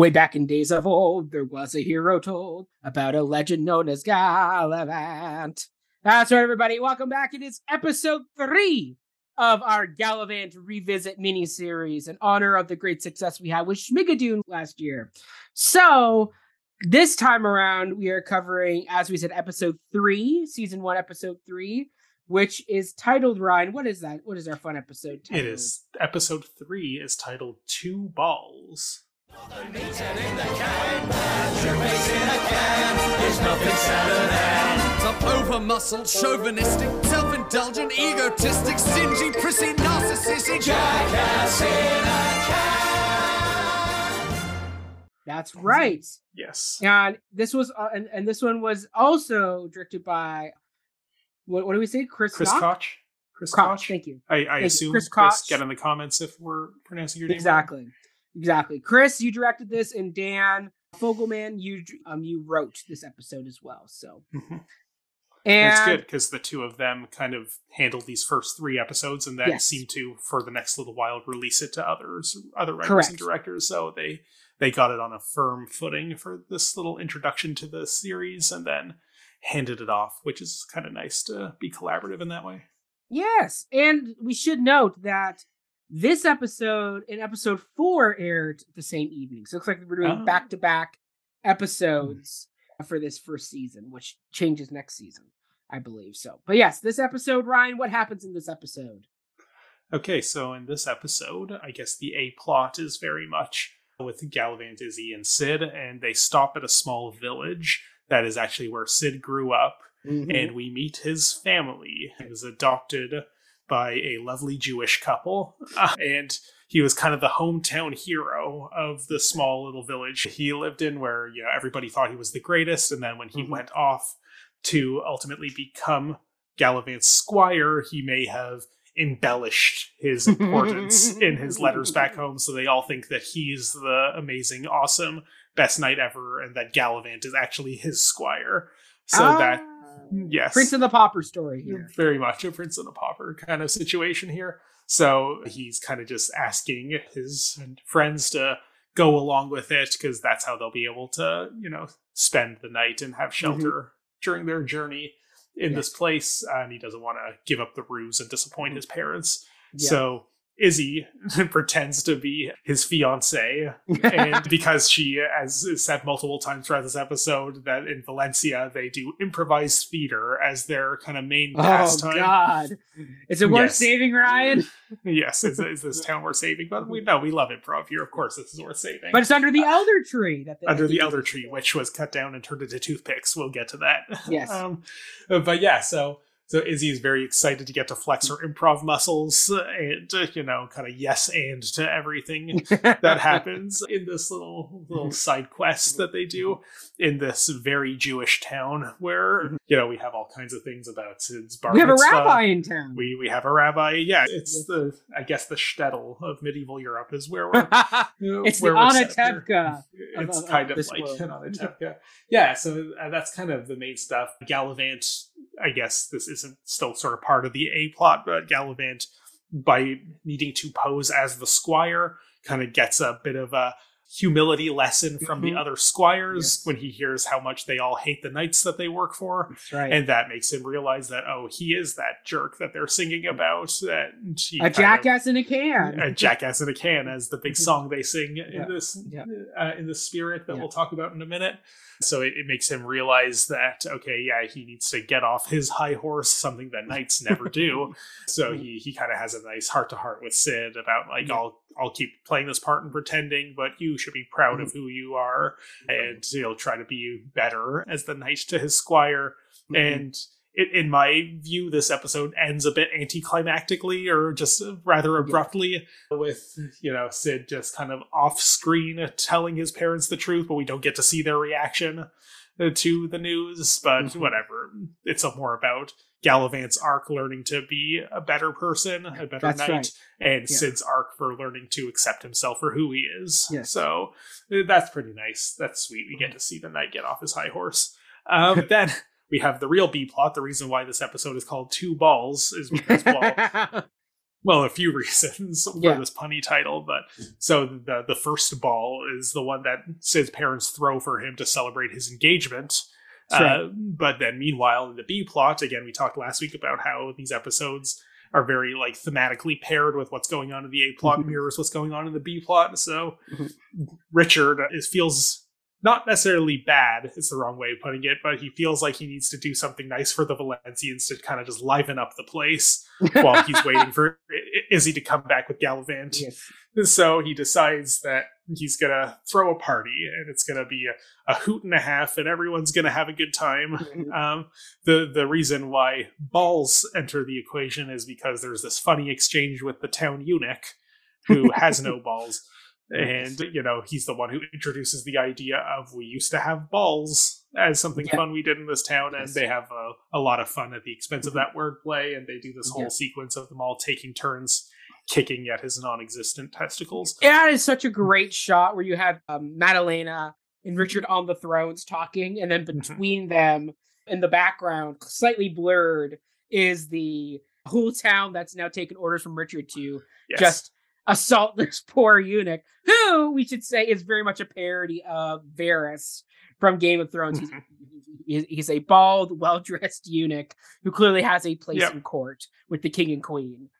Way back in days of old, there was a hero told about a legend known as Galavant. That's right, everybody. Welcome back. It is episode 3 of our Galavant Revisit miniseries in honor of the great success we had with Schmigadoon last year. So this time around, we are covering, as we said, episode 3, season 1, episode 3, which is titled, Ryan, what is that? What is our fun episode titled? It is, episode 3 is titled Two Balls. All the meat's in the can, and your face in a can, there's nothing sadder than the over-muscled, chauvinistic, self-indulgent, egotistic, stingy, prissy, narcissistic jackass in a can. That's right. Yes. And this was, and this one was also directed by, what do we say? Chris Koch? Chris Koch. Thank you. I assume Chris, get in the comments if we're pronouncing your name exactly. Right. Exactly. Chris, you directed this, and Dan Fogelman, you wrote this episode as well. So, and it's good because the two of them kind of handled these first 3 episodes, and then seemed to, for the next little while, release it to other writers and directors. So they got it on a firm footing for this little introduction to the series, and then handed it off, which is kind of nice to be collaborative in that way. Yes, and we should note that this episode and episode 4 aired the same evening. So it looks like we're doing back-to-back episodes for this first season, which changes next season, I believe. So, but yes, this episode, Ryan, what happens in this episode? Okay, so in this episode, I guess the A-plot is very much with Galavant, Izzy, and Cid, and they stop at a small village that is actually where Cid grew up, and we meet his family. He was adopted by a lovely Jewish couple, and he was kind of the hometown hero of the small little village he lived in, where, you know, everybody thought he was the greatest. And then when he went off to ultimately become Galavant's squire, he may have embellished his importance in his letters back home, so they all think that he's the amazing, awesome, best knight ever, and that Galavant is actually his squire. So that, yes, Prince and the Pauper story here. Very much a Prince and the Pauper kind of situation here. So he's kind of just asking his friends to go along with it, because that's how they'll be able to, you know, spend the night and have shelter during their journey in this place. And he doesn't want to give up the ruse and disappoint his parents. Yeah. So Izzy pretends to be his fiancée, and because she, as is said multiple times throughout this episode, that in Valencia they do improvised theater as their kind of main pastime. Oh god. Is it worth saving, Ryan? Yes, is this town worth saving? But we love improv here, of course this is worth saving. But it's under the elder tree. Which was cut down and turned into toothpicks. We'll get to that. Yes. So Izzy is very excited to get to flex her improv muscles and, you know, kind of yes and to everything that happens in this little side quest that they do in this very Jewish town where, you know, we have all kinds of things about Sid's bar mitzvah. We have a rabbi in town. We have a rabbi. Yeah, it's the, I guess, the shtetl of medieval Europe is where we're it's where the Anatevka. It's kind of like world. An Anatevka. Yeah, so that's kind of the main stuff. Galavant, I guess this isn't still sort of part of the A-plot, but Galavant, by needing to pose as the squire, kind of gets a bit of a humility lesson from the other squires when he hears how much they all hate the knights that they work for. That's right. And that makes him realize that, oh, he is that jerk that they're singing about. And a jackass in a can. A jackass in a can, as the big song they sing in this spirit that we'll talk about in a minute. So it makes him realize that, okay, yeah, he needs to get off his high horse, something that knights never do. So he kind of has a nice heart-to-heart with Cid about, like, I'll keep playing this part and pretending, but you should be proud of who you are, and he'll try to be better as the knight to his squire. And in my view, this episode ends a bit anticlimactically, or just rather abruptly, with, you know, Cid just kind of off screen telling his parents the truth, but we don't get to see their reaction to the news. But whatever, it's more about Galavant's arc, learning to be a better person, a better knight, and Sid's arc for learning to accept himself for who he is. Yes. So that's pretty nice. That's sweet. We get to see the knight get off his high horse. Then we have the real B plot. The reason why this episode is called Two Balls is because well, a few reasons for this punny title, but so the first ball is the one that his parents throw for him to celebrate his engagement. Right. But then meanwhile, in the B plot, again, we talked last week about how these episodes are very like thematically paired with what's going on in the A plot mirrors what's going on in the B plot. So Richard feels not necessarily bad, it's the wrong way of putting it, but he feels like he needs to do something nice for the Valencians to kind of just liven up the place while he's waiting for Izzy to come back with Galavant. Yes. So he decides that he's going to throw a party, and it's going to be a hoot and a half, and everyone's going to have a good time. The reason why balls enter the equation is because there's this funny exchange with the town eunuch who has no balls. And, you know, he's the one who introduces the idea of we used to have balls as something fun we did in this town. And they have a lot of fun at the expense of that wordplay. And they do this whole sequence of them all taking turns kicking at his non-existent testicles. Yeah, it's such a great shot where you have Madalena and Richard on the thrones talking. And then between them in the background, slightly blurred, is the whole town that's now taking orders from Richard to just assault this poor eunuch, who we should say is very much a parody of Varys from Game of Thrones. He's a bald, well-dressed eunuch who clearly has a place in court with the king and queen.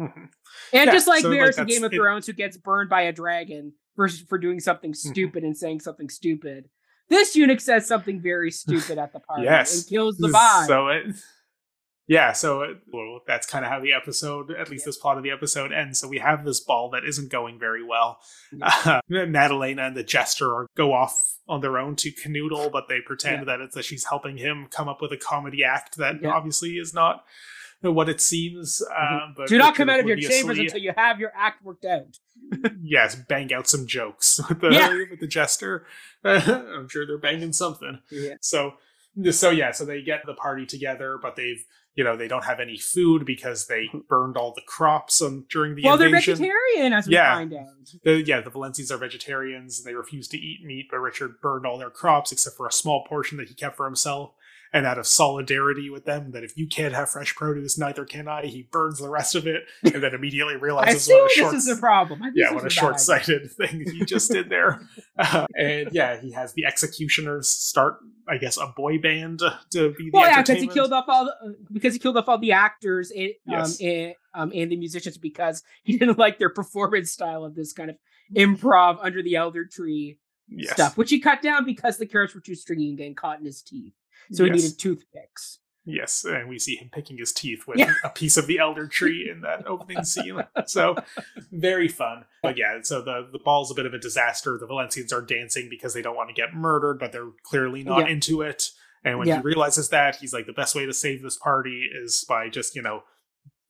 And just like Varys in Game of Thrones, who gets burned by a dragon for doing something stupid and saying something stupid, this eunuch says something very stupid at the party and kills the vibe. So that's kind of how the episode, at least this plot of the episode, ends. So we have this ball that isn't going very well. Madalena and the jester go off on their own to canoodle, but they pretend that it's that she's helping him come up with a comedy act that obviously is not what it seems. But do not come out of your chambers until you have your act worked out. Bang out some jokes with the jester. I'm sure they're banging something. So they get the party together, but they've, you know, they don't have any food because they burned all the crops during the invasion. They're vegetarian, as we find out. The Valencians are vegetarians, and they refuse to eat meat, but Richard burned all their crops except for a small portion that he kept for himself. And out of solidarity with them, that if you can't have fresh produce, neither can I, he burns the rest of it, and then immediately realizes what a short-sighted thing he just did there. He has the executioners start, I guess, a boy band to be entertainment. Because he killed off all the actors and the musicians because he didn't like their performance style of this kind of improv under the elder tree stuff, which he cut down because the carrots were too stringy and getting caught in his teeth. So he needed toothpicks. Yes, and we see him picking his teeth with a piece of the elder tree in that opening scene. So, very fun. But so the ball's a bit of a disaster. The Valencians are dancing because they don't want to get murdered, but they're clearly not into it. And when he realizes that, he's like, the best way to save this party is by just, you know,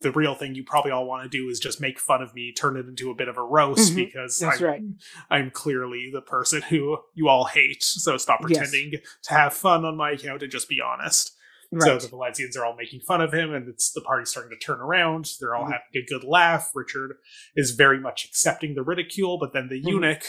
the real thing you probably all want to do is just make fun of me, turn it into a bit of a roast, because I'm clearly the person who you all hate. So stop pretending to have fun on my account and just be honest. Right. So the Valencians are all making fun of him, and it's the party starting to turn around. They're all having a good laugh. Richard is very much accepting the ridicule, but then the eunuch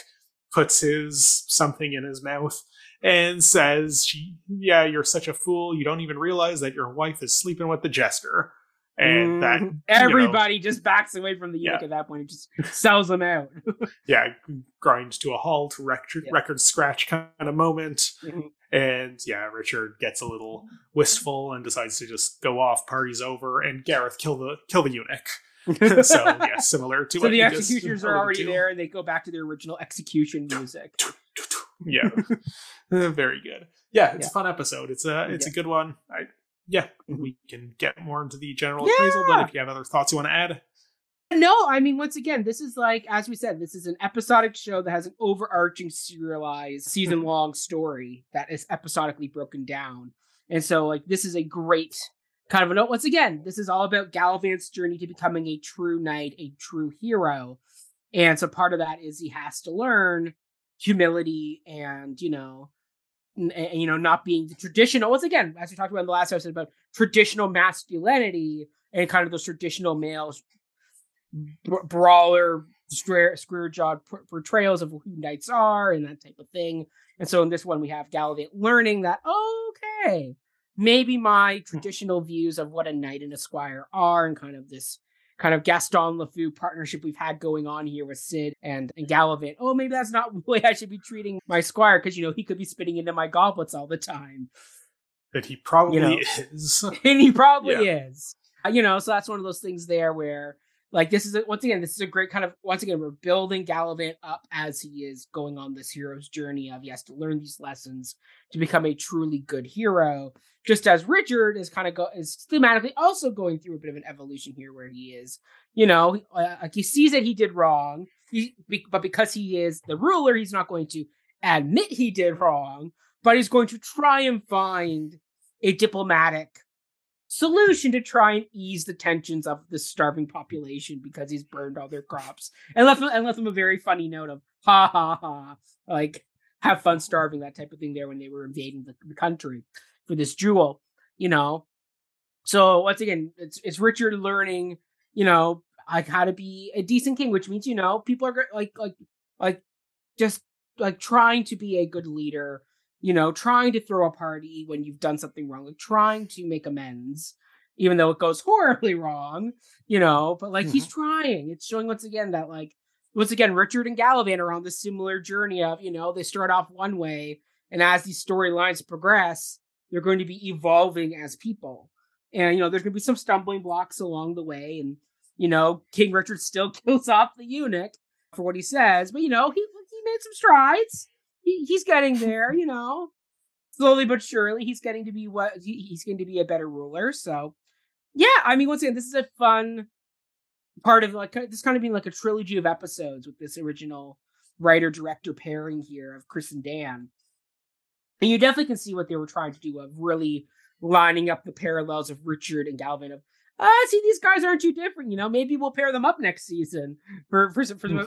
puts his something in his mouth and says, you're such a fool. You don't even realize that your wife is sleeping with the jester. And that everybody just backs away from the eunuch at that point and just sells them out. Grinds to a halt, record scratch kind of moment. And Richard gets a little wistful and decides to just go off. Party's over, and Gareth kill the eunuch. So similar to what the executioners are already there, and they go back to their original execution music. Very good. It's a fun episode. It's a good one. We can get more into the general appraisal, but if you have other thoughts you want to add. No, I mean, once again, this is like, as we said, this is an episodic show that has an overarching serialized season-long story that is episodically broken down. And so, like, this is a great kind of a note. Once again, this is all about Galavant's journey to becoming a true knight, a true hero. And so part of that is he has to learn humility and, you know, not being the traditional, once again, as we talked about in the last episode, about traditional masculinity and kind of those traditional male brawler, square-jawed portrayals of who knights are and that type of thing. And so in this one, we have Galavant learning that, maybe my traditional views of what a knight and a squire are and kind of this kind of Gaston LeFou partnership we've had going on here with Cid and Galavant. Oh, maybe that's not the way I should be treating my squire, because, you know, he could be spitting into my goblets all the time. That he probably is. And he probably is. You know, so that's one of those things there where, like, this is, this is a great kind of, we're building Galavant up as he is going on this hero's journey of, he has to learn these lessons to become a truly good hero. Just as Richard is kind of, is thematically also going through a bit of an evolution here where he is, you know, like he sees that he did wrong, but because he is the ruler, he's not going to admit he did wrong, but he's going to try and find a diplomatic solution to try and ease the tensions of the starving population because he's burned all their crops and left them a very funny note of ha ha ha, like have fun starving, that type of thing there when they were invading the country for this jewel, you know. So once again, it's Richard learning, you know, like how to be a decent king, which means, you know, people are just trying to be a good leader. You know, trying to throw a party when you've done something wrong, like trying to make amends, even though it goes horribly wrong, you know, but like he's trying. It's showing once again that, like, Richard and Galavant are on this similar journey of, you know, they start off one way, and as these storylines progress, they're going to be evolving as people. And, you know, there's going to be some stumbling blocks along the way. And, you know, King Richard still kills off the eunuch for what he says, but, you know, he made some strides. He's getting there, you know, slowly but surely. He's getting to be a better ruler. So, yeah, I mean, once again, this is a fun part of, like, this kind of being like a trilogy of episodes with this original writer-director pairing here of Chris and Dan. And you definitely can see what they were trying to do of really lining up the parallels of Richard and Galavant of, see, these guys aren't too different, you know, maybe we'll pair them up next season for some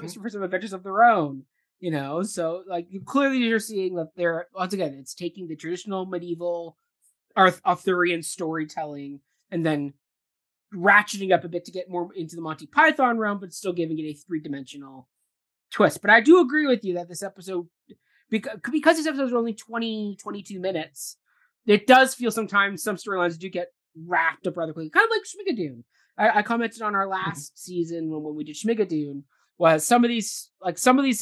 adventures of their own. You know, so like you're seeing that they're, once again, it's taking the traditional medieval Arthurian storytelling and then ratcheting up a bit to get more into the Monty Python realm, but still giving it a 3-dimensional twist. But I do agree with you that this episode, because these episodes are only 22 minutes, it does feel sometimes some storylines do get wrapped up rather quickly, kind of like Schmigadoon. I commented on our last season when we did Schmigadoon. Was some of these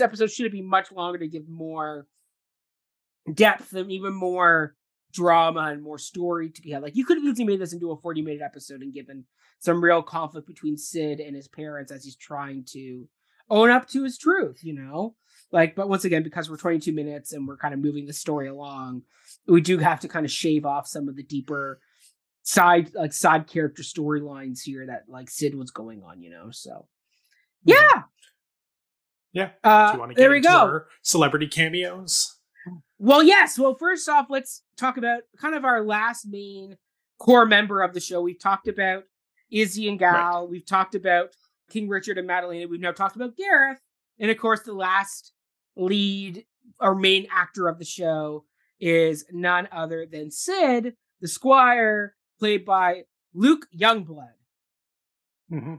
episodes should be much longer to give more depth and even more drama and more story to be had. Like, you could have easily made this into a 40-minute episode and given some real conflict between Cid and his parents as he's trying to own up to his truth, you know? Like, but once again, because we're 22 minutes and we're kind of moving the story along, we do have to kind of shave off some of the deeper side character storylines here that, like, Cid was going on, you know? So, yeah. Yeah. Do you want to get into our celebrity cameos? Well, yes. Well, first off, let's talk about kind of our last main core member of the show. We've talked about Izzy and Gal. Right. We've talked about King Richard and Madalena. We've now talked about Gareth. And of course, the last lead or main actor of the show is none other than Cid, the Squire, played by Luke Youngblood. Mm-hmm.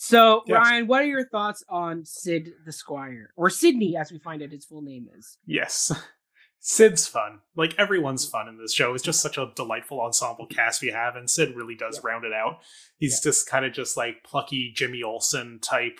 So, yes. Ryan, what are your thoughts on Cid the Squire? Or Sidney, as we find out his full name is. Yes. Cid's fun. Like, everyone's fun in this show. It's just such a delightful ensemble cast we have, and Cid really does round it out. He's just kind of just, like, plucky Jimmy Olsen type,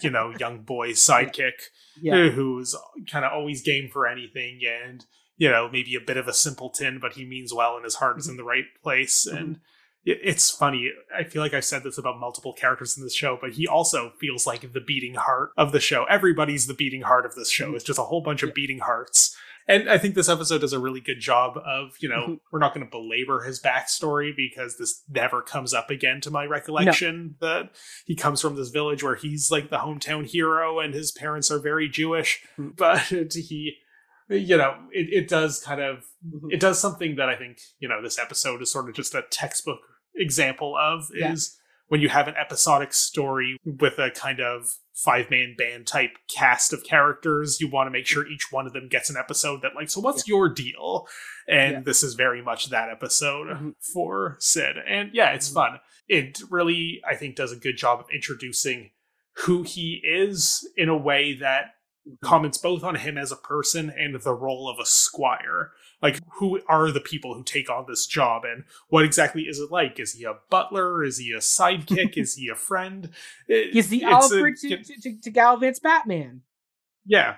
you know, young boy sidekick who's kind of always game for anything and, you know, maybe a bit of a simpleton, but he means well and his heart is in the right place, and... It's funny. I feel like I've said this about multiple characters in this show, but he also feels like the beating heart of the show. Everybody's the beating heart of this show. It's just a whole bunch of beating hearts. And I think this episode does a really good job of, you know, we're not going to belabor his backstory because this never comes up again to my recollection. No. That he comes from this village where he's like the hometown hero and his parents are very Jewish, but he... You know, it does kind of, it does something that I think, you know, this episode is sort of just a textbook example of, is when you have an episodic story with a kind of 5-man band type cast of characters, you want to make sure each one of them gets an episode that, like, so what's your deal? And this is very much that episode for Cid. And yeah, it's fun. It really, I think, does a good job of introducing who he is in a way that comments both on him as a person and the role of a squire. Like, who are the people who take on this job, and what exactly is it like? Is he a butler? Is he a sidekick? Is he a friend? Is the Alfred to Galavant's Batman? Yeah,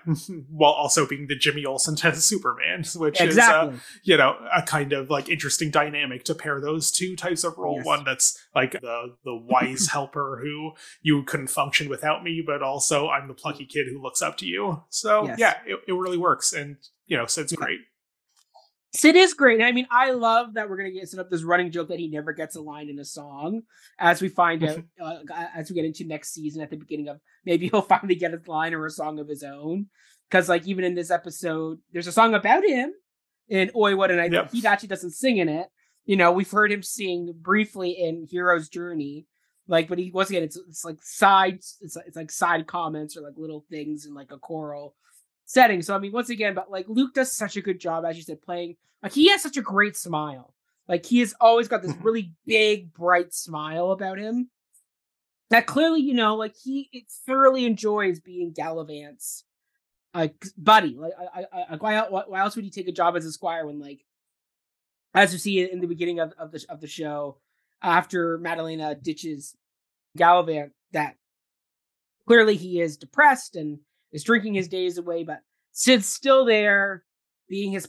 while also being the Jimmy Olsen to Superman, which is, you know, a kind of like interesting dynamic to pair those two types of role. Yes. One that's like the wise helper who you couldn't function without me, but also I'm the plucky kid who looks up to you. So it really works. And, you know, Sid's great. Sid is great. I mean, I love that we're going to get set up this running joke that he never gets a line in a song, as we find out, as we get into next season at the beginning of, maybe he'll finally get a line or a song of his own. Because, like, even in this episode, there's a song about him in Oi, What a Night. Yep. He actually doesn't sing in it. You know, we've heard him sing briefly in Hero's Journey. Like, but he, once again, it's like sides, it's like side comments or like little things in like a choral setting. So I mean, once again, but like Luke does such a good job, as you said, playing, like, he has such a great smile. Like, he has always got this really big, bright smile about him that clearly, you know, like he thoroughly enjoys being Galavant's buddy. Like, why else would he take a job as a squire when, like, as you see in the beginning of the show, after Madalena ditches Galavant, that clearly he is depressed and is drinking his days away, but Sid's still there, being his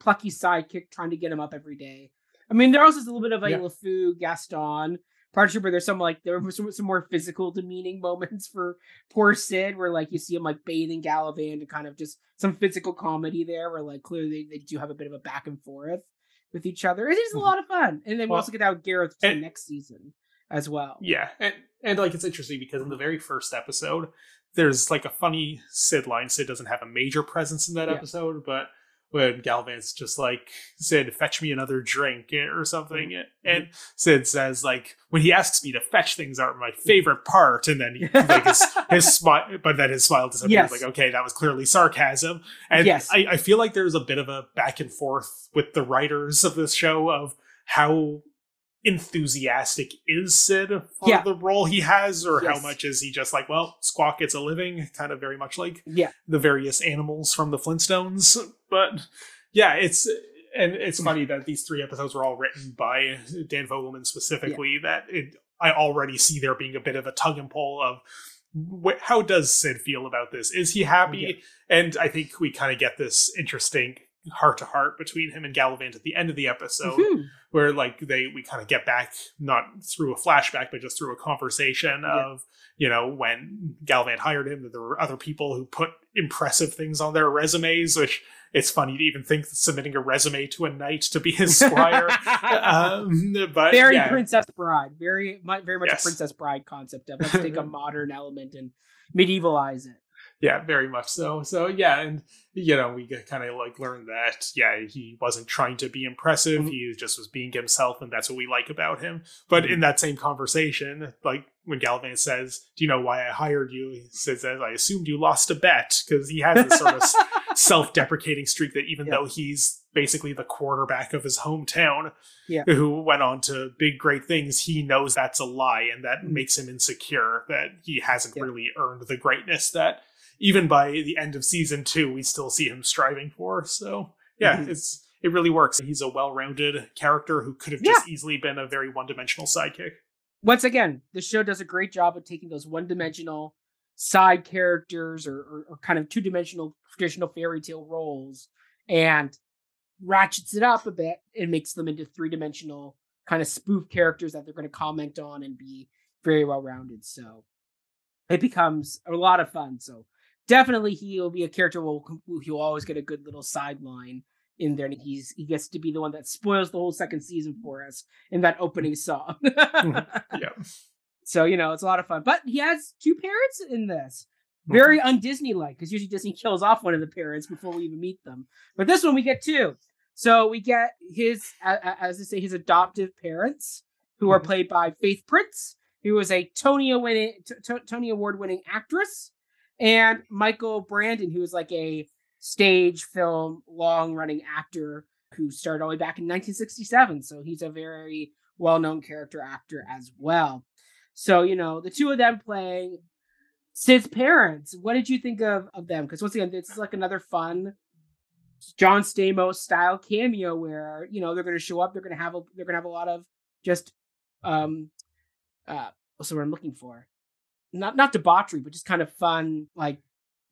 plucky sidekick, trying to get him up every day. I mean, there also is a little bit of a LeFou, Gaston partnership, where there's there were some more physical demeaning moments for poor Sid, where like you see him like bathing Galavant, and kind of just some physical comedy there, where like clearly they do have a bit of a back and forth with each other. It is a lot of fun, and then we also get out Gareth next season as well. Yeah, and like, it's interesting because in the very first episode, there's like a funny Sid line. Sid doesn't have a major presence in that episode, but when Galavant's just like, Sid, fetch me another drink or something. Mm-hmm. And Sid says, like, when he asks me to fetch, things aren't my favorite part. And then he, like, his smile, but then his smile disappears. Yes. Like, okay, that was clearly sarcasm. And I feel like there's a bit of a back and forth with the writers of this show of how enthusiastic is Sid for the role he has, or how much is he just like, well, Squawk gets a living, kind of very much like the various animals from the Flintstones. But yeah, it's funny that these three episodes were all written by Dan Fogelman specifically, I already see there being a bit of a tug and pull of how does Sid feel about this? Is he happy? And I think we kind of get this interesting heart to heart between him and Galavant at the end of the episode, where like we kind of get back, not through a flashback, but just through a conversation of, you know, when Galavant hired him, that there were other people who put impressive things on their resumes, which it's funny to even think that submitting a resume to a knight to be his squire. But very Princess Bride, very much a Princess Bride concept of, let's take a modern element and medievalize it. Yeah, very much so. So yeah, and you know, we kind of like learn that he wasn't trying to be impressive; he just was being himself, and that's what we like about him. But in that same conversation, like when Galavant says, "Do you know why I hired you?" He says, "I assumed you lost a bet," because he has this sort of self-deprecating streak that, even though he's basically the quarterback of his hometown, who went on to big, great things, he knows that's a lie, and that makes him insecure that he hasn't really earned the greatness that, even by the end of season 2, we still see him striving for. So yeah, it really works. He's a well-rounded character who could have just easily been a very one-dimensional sidekick. Once again, the show does a great job of taking those one-dimensional side characters or kind of two-dimensional traditional fairy tale roles and ratchets it up a bit and makes them into three-dimensional kind of spoof characters that they're going to comment on and be very well-rounded. So it becomes a lot of fun. So definitely, he'll be a character who'll always get a good little sideline in there, and he gets to be the one that spoils the whole second season for us in that opening song. So, you know, it's a lot of fun. But he has two parents in this. Very un-Disney-like, because usually Disney kills off one of the parents before we even meet them. But this one, we get two. So we get his, as they say, his adoptive parents, who are played by Faith Prince, who is a Tony Award-winning actress, and Michael Brandon, who is like a stage, film, long-running actor who started all the way back in 1967. So he's a very well-known character actor as well. So, you know, the two of them playing Sid's parents, what did you think of them? Because once again, this is like another fun John Stamos style cameo where, you know, they're going to show up, they're going to have a lot of just what's the word I'm looking for? Not debauchery, but just kind of fun, like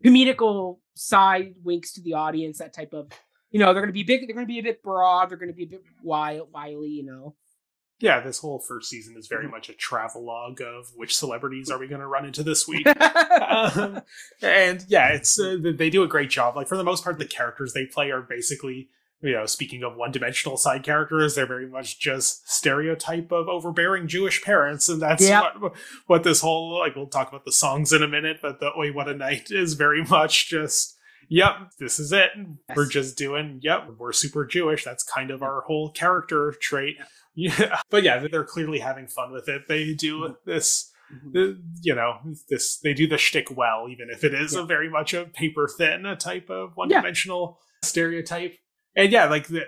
comedical side winks to the audience, that type of, you know, they're going to be big, they're going to be a bit broad, they're going to be a bit wily, you know. Yeah, this whole first season is very much a travelogue of which celebrities are we going to run into this week. And yeah, it's they do a great job. Like, for the most part, the characters they play are basically, you know, speaking of one-dimensional side characters, they're very much just stereotype of overbearing Jewish parents. And that's what this whole, like, we'll talk about the songs in a minute, but the Oi, What a Night is very much just... Yep, this is it. Yes. We're just doing, yep, we're super Jewish. That's kind of our whole character trait. Yeah. But yeah, they're clearly having fun with it. They do this, you know, this, they do the shtick well, even if it is a very much a paper thin type of one-dimensional stereotype. And yeah, like, the,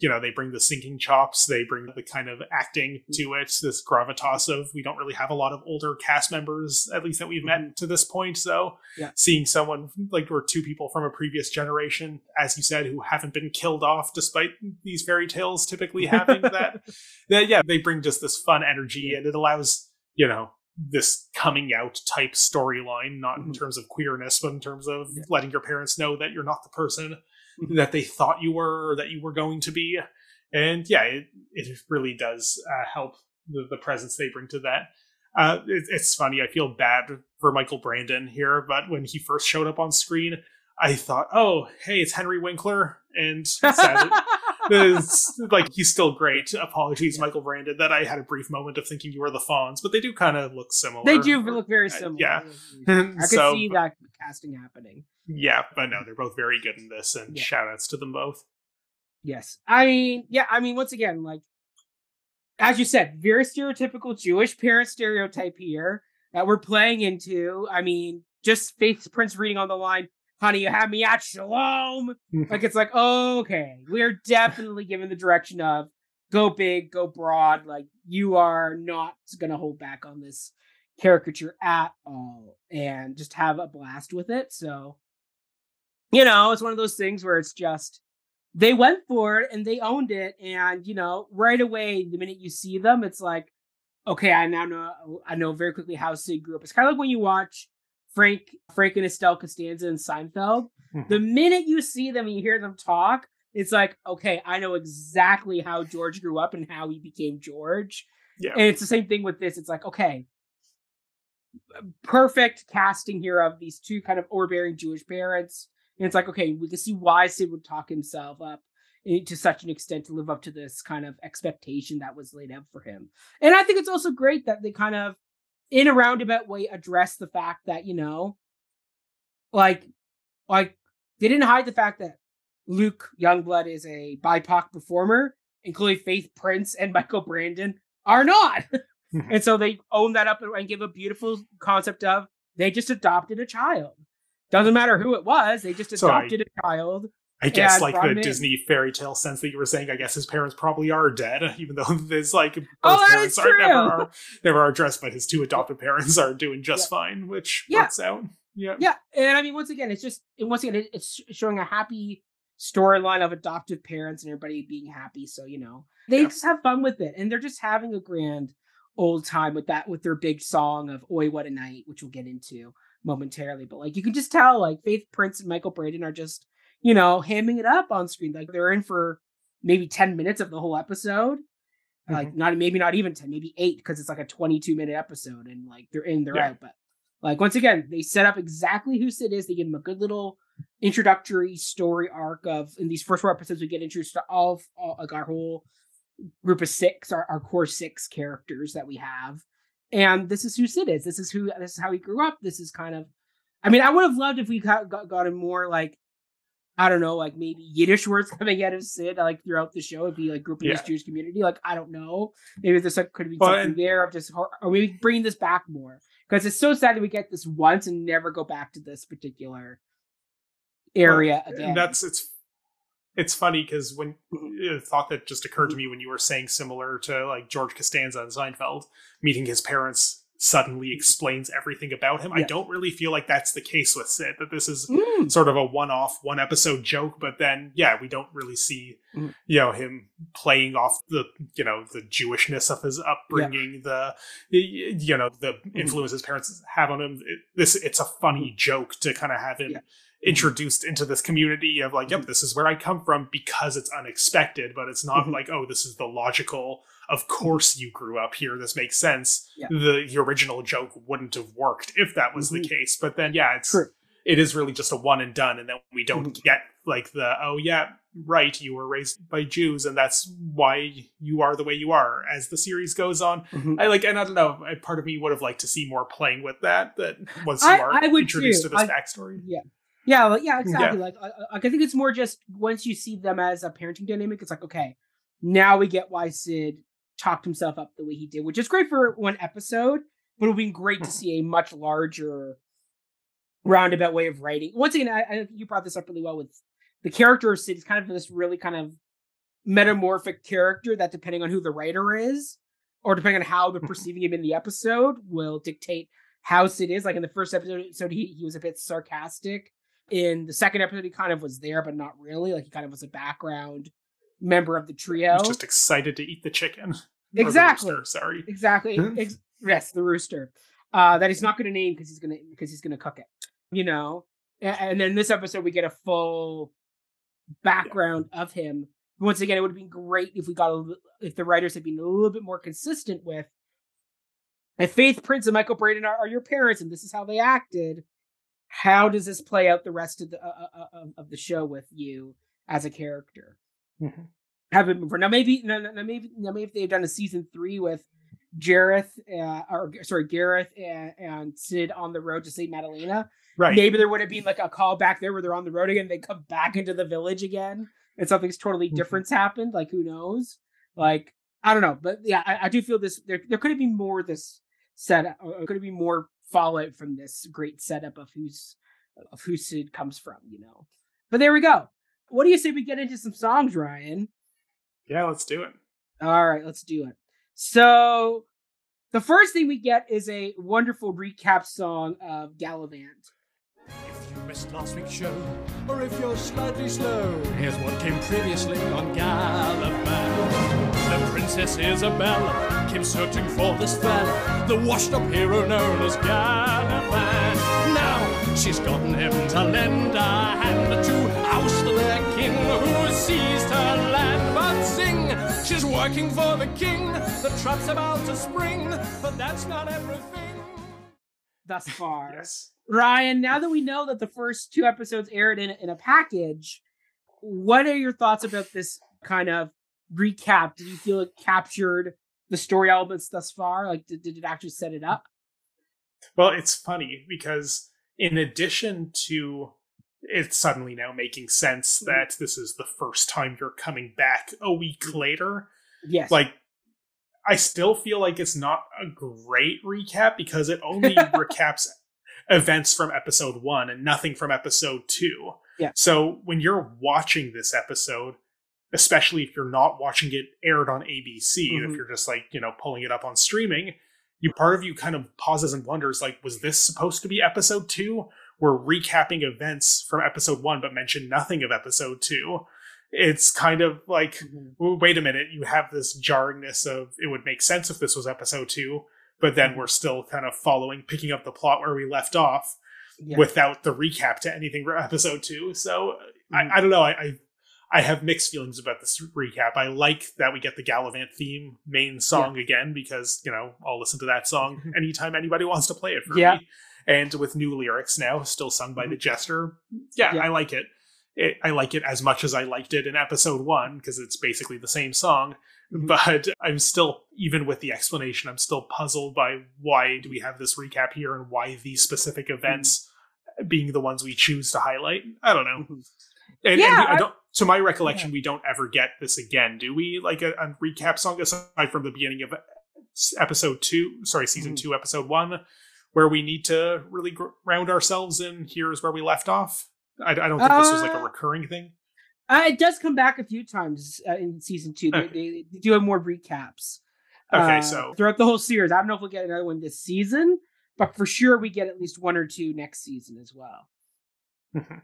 you know, they bring the sinking chops, they bring the kind of acting to it, this gravitas of, we don't really have a lot of older cast members, at least that we've met to this point, so seeing someone, like, or two people from a previous generation, as you said, who haven't been killed off despite these fairy tales typically having that yeah, they bring just this fun energy, and it allows, you know, this coming out type storyline, not in terms of queerness, but in terms of letting your parents know that you're not the person that they thought you were, or that you were going to be. And yeah, it really does help the presence they bring to that. It's funny, I feel bad for Michael Brandon here, but when he first showed up on screen, I thought, oh, hey, it's Henry Winkler. And sadly, it's, like, he's still great. Apologies, Michael Brandon, that I had a brief moment of thinking you were the Fonz, but they do kind of look similar. They do look very similar. I could see that casting happening. Yeah, but no, they're both very good in this, and shout outs to them both. Yes. I mean, once again, like, as you said, very stereotypical Jewish parent stereotype here that we're playing into. I mean, just Faith Prince reading on the line, honey, you have me at shalom. Like, it's like, oh, okay, we're definitely given the direction of go big, go broad. Like, you are not going to hold back on this caricature at all, and just have a blast with it. So, you know, it's one of those things where it's just, they went for it and they owned it. And, you know, right away, the minute you see them, it's like, okay, I know very quickly how Sid grew up. It's kind of like when you watch Frank and Estelle Costanza and Seinfeld. The minute you see them and you hear them talk, it's like, okay, I know exactly how George grew up and how he became George. Yeah. And it's the same thing with this. It's like, okay, perfect casting here of these two kind of overbearing Jewish parents. And it's like, okay, we can see why Sid would talk himself up to such an extent to live up to this kind of expectation that was laid out for him. And I think it's also great that they kind of, in a roundabout way, address the fact that, you know, like they didn't hide the fact that Luke Youngblood is a BIPOC performer, including Faith Prince and Michael Brandon are not. And so they own that up and give a beautiful concept of, they just adopted a child. Doesn't matter who it was, they just adopted a child. I guess, like the Disney fairy tale sense that you were saying, I guess his parents probably are dead, even though his, like, both parents are never addressed, but his two adopted parents are doing just fine, which works out. Yeah. Yeah. And I mean, it's showing a happy storyline of adoptive parents and everybody being happy. So, you know, they just have fun with it, and they're just having a grand old time with that, with their big song of Oi, What a Night, which we'll get into momentarily. But, like, you can just tell, like, Faith Prince and Michael Brandon are just, you know, hamming it up on screen. Like, they're in for maybe 10 minutes of the whole episode. Like, not even 10, maybe 8, because it's like a 22-minute episode, and, like, they're in, they're out. But, like, once again, they set up exactly who Sid is. They give him a good little introductory story arc of, in these first 4 episodes, we get introduced to all like, our whole group of 6, our core 6 characters that we have. And this is who Sid is. This is how he grew up. This is kind of, I mean, I would have loved if we gotten more, like, I don't know, like, maybe Yiddish words coming out of Sid, like, throughout the show. It'd be, like, grouping this Jewish community. Like, I don't know. Maybe there's something there of just, or maybe bringing this back more. Because it's so sad that we get this once and never go back to this particular area again. It's funny, because when a thought that just occurred to me when you were saying, similar to, like, George Costanza and Seinfeld meeting his parents suddenly explains everything about him. Yeah. I don't really feel like that's the case with Cid, that this is sort of a one-off, one-episode joke, but then, yeah, we don't really see, you know, him playing off the, you know, the Jewishness of his upbringing, the, you know, the influence his parents have on him. It's a funny joke to kind of have him introduced into this community of like, yep, this is where I come from, because it's unexpected, but it's not like, oh, this is the logical, of course you grew up here, this makes sense. Yeah. The original joke wouldn't have worked if that was the case. But then, yeah, it is really just a one and done. And then we don't get like the, oh yeah, right, you were raised by Jews and that's why you are the way you are as the series goes on. And I don't know, part of me would have liked to see more playing with that once you are introduced to this backstory. Yeah. Yeah, well, yeah, exactly. Yeah. Like, I think it's more just once you see them as a parenting dynamic, it's like, okay, now we get why Cid talked himself up the way he did, which is great for one episode, but it would be great to see a much larger roundabout way of writing. Once again, I you brought this up really well with the character of Cid. It's kind of this really kind of metamorphic character that, depending on who the writer is, or depending on how they're perceiving him in the episode, will dictate how Cid is. Like in the first episode, he was a bit sarcastic. In the second episode, he kind of was there, but not really. Like, he kind of was a background member of the trio. He's just excited to eat the chicken. Exactly. The rooster, sorry. Exactly. Yes, the rooster. That he's not going to name because he's gonna cook it. You know. And then this episode, we get a full background of him. Once again, it would have been great if the writers had been a little bit more consistent with, and Faith Prince and Michael Braden are your parents, and this is how they acted. How does this play out the rest of the show with you as a character? Mm-hmm. Maybe if they've done a season 3 with Gareth and Cid on the road to St. Madalena, right? Maybe there would have been like a call back there where they're on the road again. They come back into the village again, and something's totally different's happened. Like, who knows? Like, I don't know, but yeah, I do feel this. There could have been more of this setup. Or could have been more fallout from this great setup of who Cid comes from, you know. But there we go. What do you say we get into some songs, Ryan? Yeah, let's do it. All right, let's do it. So the first thing we get is a wonderful recap song of Galavant. If you missed last week's show, or if you're slightly slow, here's what came previously on Galavant. The Princess Isabella came searching for this fella, the washed-up hero known as Galavant. Now she's gotten him to lend a hand to oust their king who seized her land. But sing, she's working for the king, the trap's about to spring, but that's not everything. Thus far. Yes. Ryan, now that we know that the first 2 episodes aired in a package, what are your thoughts about this kind of recap? Did you feel it captured the story elements thus far? Like, did it actually set it up? Well, it's funny because in addition to it suddenly now making sense that this is the first time you're coming back a week later, yes, like, I still feel like it's not a great recap because it only recaps events from episode 1 and nothing from episode 2. Yeah. So when you're watching this episode, especially if you're not watching it aired on ABC, if you're just like, you know, pulling it up on streaming, part of you kind of pauses and wonders, like, was this supposed to be episode 2? We're recapping events from episode 1, but mention nothing of episode 2. It's kind of like, wait a minute, you have this jarringness of, it would make sense if this was episode 2, but then we're still kind of picking up the plot where we left off without the recap to anything for episode 2. So I don't know. I have mixed feelings about this recap. I like that we get the Galavant theme main song again, because, you know, I'll listen to that song anytime anybody wants to play it for me. And with new lyrics now, still sung by the Jester. Yeah, I like it. I like it as much as I liked it in episode 1, because it's basically the same song, but I'm still, even with the explanation, I'm still puzzled by why do we have this recap here and why these specific events being the ones we choose to highlight. I don't know. To my recollection, we don't ever get this again, do we? Like a recap song aside from the beginning of season 2, episode 1, where we need to really ground ourselves in, here's where we left off. I don't think this was like a recurring thing. It does come back a few times in season 2. They do have more recaps. Okay, so throughout the whole series. I don't know if we'll get another one this season, but for sure we get at least one or two next season as well. Mm-hmm.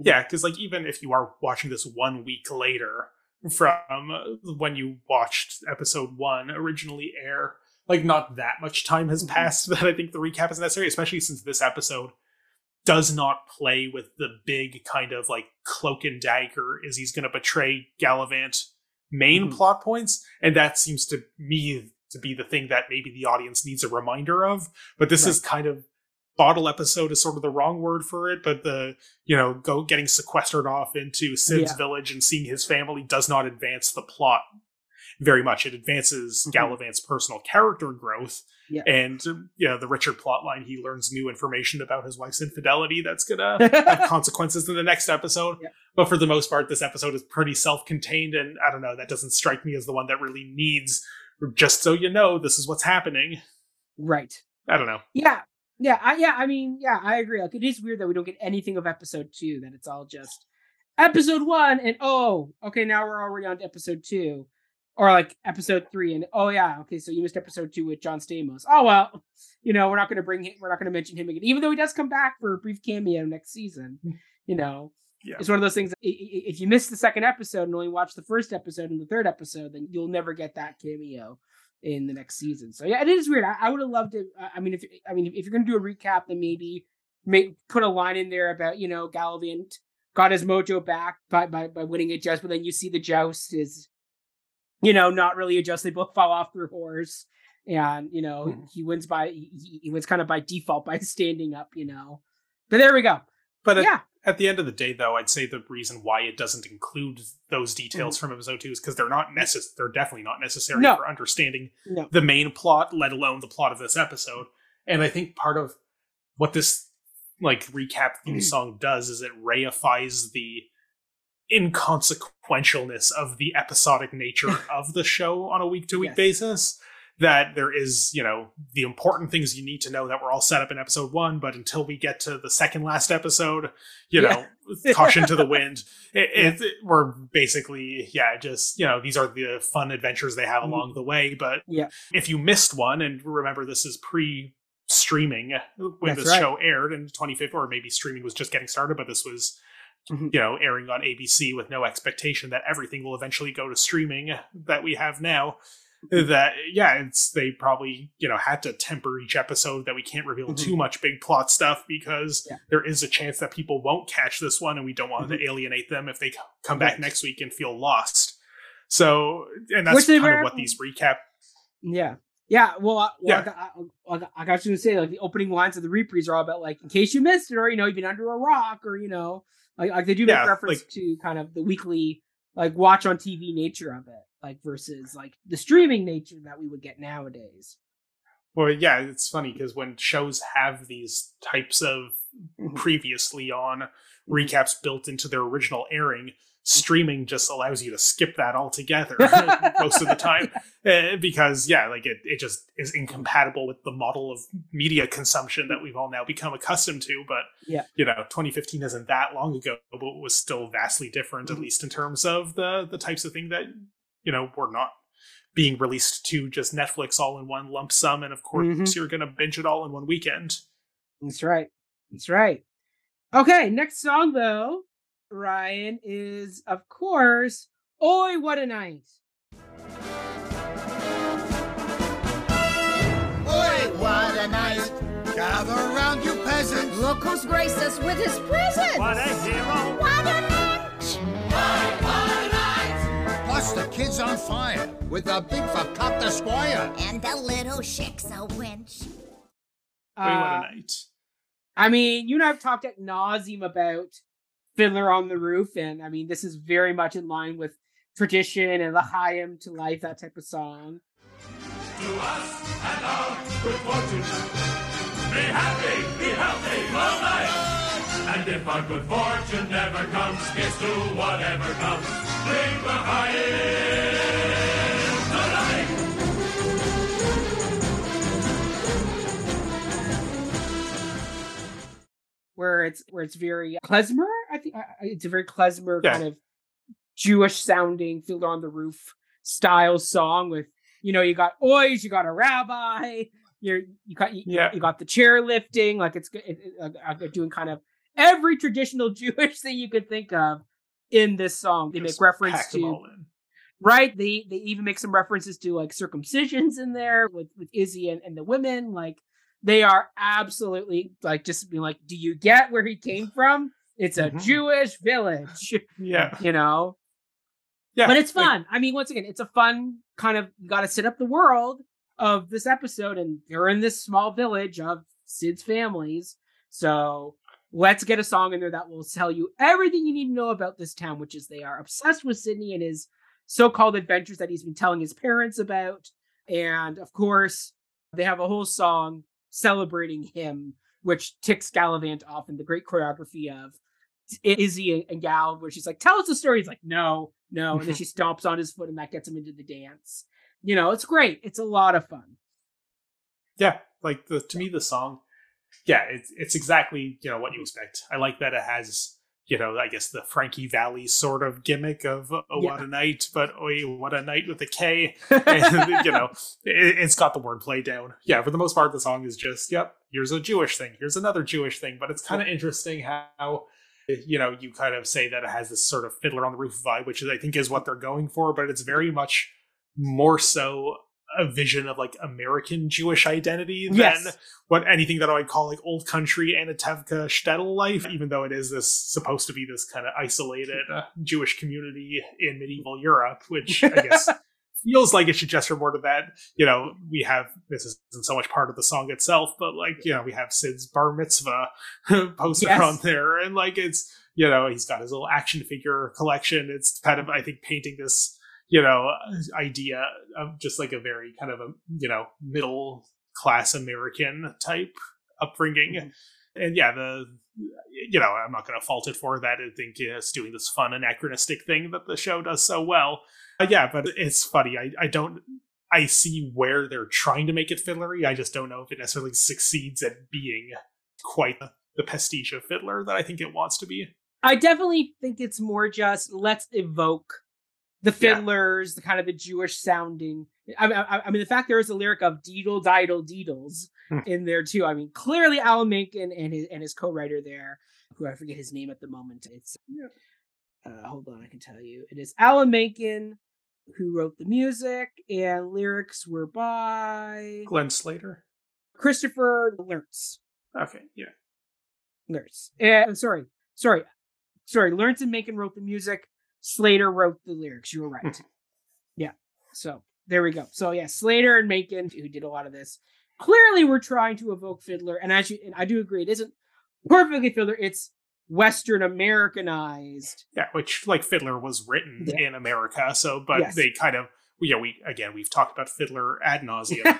Yeah, because like even if you are watching this 1 week later from when you watched episode one originally air, like not that much time has passed that I think the recap is necessary, especially since this episode does not play with the big kind of like cloak and dagger is he's going to betray Galavant main plot points, and that seems to me to be the thing that maybe the audience needs a reminder of. But this is kind of bottle episode is sort of the wrong word for it, but the, you know, go getting sequestered off into Sid's village and seeing his family does not advance the plot very much. It advances Galavant's personal character growth and, you know, the richer plot line. He learns new information about his wife's infidelity that's gonna have consequences in the next episode. But for the most part, this episode is pretty self-contained, and I don't know, that doesn't strike me as the one that really needs just so you know this is what's happening. Right. I don't know. Yeah, I agree. Like, it is weird that we don't get anything of episode two, that it's all just episode one and, oh, okay, now we're already on to episode two, or like episode three. And, oh yeah, okay, so you missed episode two with John Stamos. Oh, well, you know, we're not going to bring him, we're not going to mention him again, even though he does come back for a brief cameo next season, you know. Yeah. It's one of those things, if you miss the second episode and only watch the first episode and the third episode, then you'll never get that cameo in the next season. So yeah, it is weird. I would have loved it. I mean if you're going to do a recap, then maybe put a line in there about, you know, Galavant got his mojo back by winning a joust, but then you see the joust is, you know, not really a joust. They both fall off their horse, and, you know, he wins kind of by default by standing up, you know. But there we go. But yeah. At the end of the day, though, I'd say the reason why it doesn't include those details from episode two is because they're not necessary. They're definitely not necessary for understanding the main plot, let alone the plot of this episode. And I think part of what this like recap theme song does is it reifies the inconsequentialness of the episodic nature of the show on a week-to-week basis. That there is, you know, the important things you need to know that were all set up in episode one, but until we get to the second last episode, you know, caution to the wind. We're basically, just, you know, these are the fun adventures they have along the way. But if you missed one, and remember this is pre-streaming when this show aired in 2015, or maybe streaming was just getting started, but this was, you know, airing on ABC with no expectation that everything will eventually go to streaming that we have now. That it's, they probably, you know, had to temper each episode that we can't reveal too much big plot stuff, because there is a chance that people won't catch this one, and we don't want to alienate them if they come back next week and feel lost. So, and that's kind of what these recap. I got you to say, like, the opening lines of the reprise are all about, like, in case you missed it, or, you know, you've been under a rock, or, you know, like they do make reference to kind of the weekly, like, watch on TV nature of it. Like, versus like the streaming nature that we would get nowadays. Well, yeah, it's funny because when shows have these types of previously on recaps built into their original airing, streaming just allows you to skip that altogether most of the time, because like it just is incompatible with the model of media consumption that we've all now become accustomed to. But you know, 2015 isn't that long ago, but it was still vastly different, at least in terms of the types of thing that, you know, we're not being released to just Netflix all in one lump sum. And of course, you're going to binge it all in one weekend. That's right. Okay, next song, though, Ryan, is, of course, Oi, What a Night. Oi, what a night. Gather round, you peasants. Look who's graced us with his presence. What a hero. What a mensch. Oi, what a night. Plus the kid's on fire with a big fakata squire. And the little chick's a winch. What a night. I mean, you and I have talked ad nauseum about Fiddler on the Roof. And I mean, this is very much in line with tradition and the L'chaim to life, that type of song. To us and our good fortune. Be happy, be healthy, long life. And if our good fortune never comes, guess to whatever comes. Bring the highest alive. Where it's very klezmer. I think it's a very klezmer kind of Jewish sounding Fiddler on the Roof style song with you know, you got ois, you got a rabbi, you got the chairlifting, like it's doing kind of every traditional Jewish thing you could think of in this song. They make reference to, right? They even make some references to like circumcisions in there with Izzy and the women. Like they are absolutely like just being like, do you get where he came from? It's a Jewish village. Yeah. You know? Yeah. But it's fun. Like, I mean, once again, it's a fun kind of, you got to set up the world of this episode, and they're in this small village of Sid's families. So let's get a song in there that will tell you everything you need to know about this town, which is they are obsessed with Sidney and his so-called adventures that he's been telling his parents about. And of course, they have a whole song celebrating him, which ticks Galavant off in the great choreography of Izzy and Gal, where she's like, tell us the story. He's like, no. And then she stomps on his foot and that gets him into the dance. You know, it's great. It's a lot of fun. Yeah. Like to me, the song, yeah, it's exactly, you know, what you expect. I like that it has, you know, I guess the Frankie Valli sort of gimmick of, oh, yeah. What a night, but oh, what a night with a K. And, you know, it's got the wordplay down. Yeah. For the most part, the song is just, yep, here's a Jewish thing. Here's another Jewish thing. But it's kind of interesting how, you know, you kind of say that it has this sort of Fiddler on the Roof vibe, which is, I think, is what they're going for, but it's very much more so a vision of like American Jewish identity than what anything that I would call like old country Anatevka shtetl life, even though it is this supposed to be this kind of isolated Jewish community in medieval Europe, which I guess feels like it should gesture more to that. You know, we have, this isn't so much part of the song itself, but like, you know, we have Sid's bar mitzvah poster on there, and like it's, you know, he's got his little action figure collection. It's kind of, I think, painting this, you know, idea of just like a very kind of a, you know, middle class American type upbringing. And yeah, you know, I'm not going to fault it for that. I think it's doing this fun anachronistic thing that the show does so well. Yeah, but it's funny. I see where they're trying to make it fiddlery. I just don't know if it necessarily succeeds at being quite the pastiche of Fiddler that I think it wants to be. I definitely think it's more just, let's evoke the fiddlers, the kind of the Jewish sounding. I mean, the fact there is a lyric of deedle, didle, deedles in there too. I mean, clearly Alan Menken and his co-writer there, who I forget his name at the moment. It's, hold on, I can tell you. It is Alan Menken, who wrote the music, and lyrics were by Glenn Slater, Christopher Lennertz. Okay, yeah, Lennertz. Sorry. Lennertz and Menken wrote the music. Slater wrote the lyrics. You were right. Yeah. So there we go. So yeah, Slater and Menken, who did a lot of this, clearly we're trying to evoke Fiddler. And and I do agree, it isn't perfectly Fiddler. It's Western Americanized. Yeah, which like Fiddler was written in America. So, but they kind of, you know, we've talked about Fiddler ad nauseum,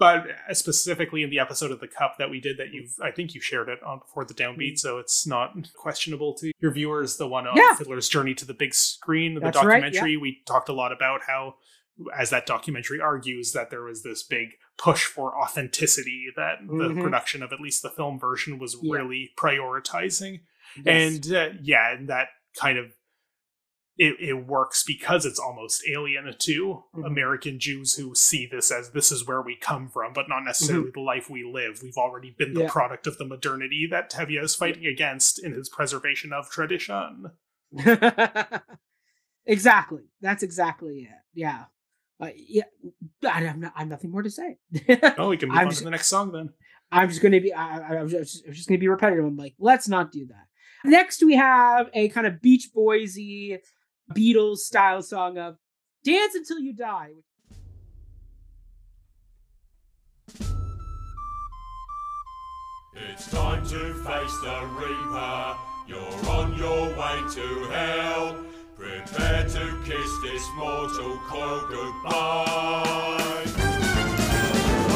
but specifically in the episode of The Cup that we did that I think you shared it on before the downbeat. So it's not questionable to your viewers. The one on Fiddler's Journey to the Big Screen, the documentary, we talked a lot about how, as that documentary argues, that there was this big push for authenticity that the production of at least the film version was really prioritizing. Yes. And and that kind of, it works because it's almost alien to American Jews who see this as, this is where we come from, but not necessarily the life we live. We've already been the product of the modernity that Tevye is fighting against in his preservation of tradition. Exactly. That's exactly it. Yeah. I'm nothing more to say. Oh, we can move on to the next song then. I'm just going to be. I was just going to be repetitive. I'm like, let's not do that. Next, we have a kind of Beach Boysy, Beatles style song of "Dance Until You Die." It's time to face the Reaper. You're on your way to hell. Prepare to kiss this mortal coil goodbye.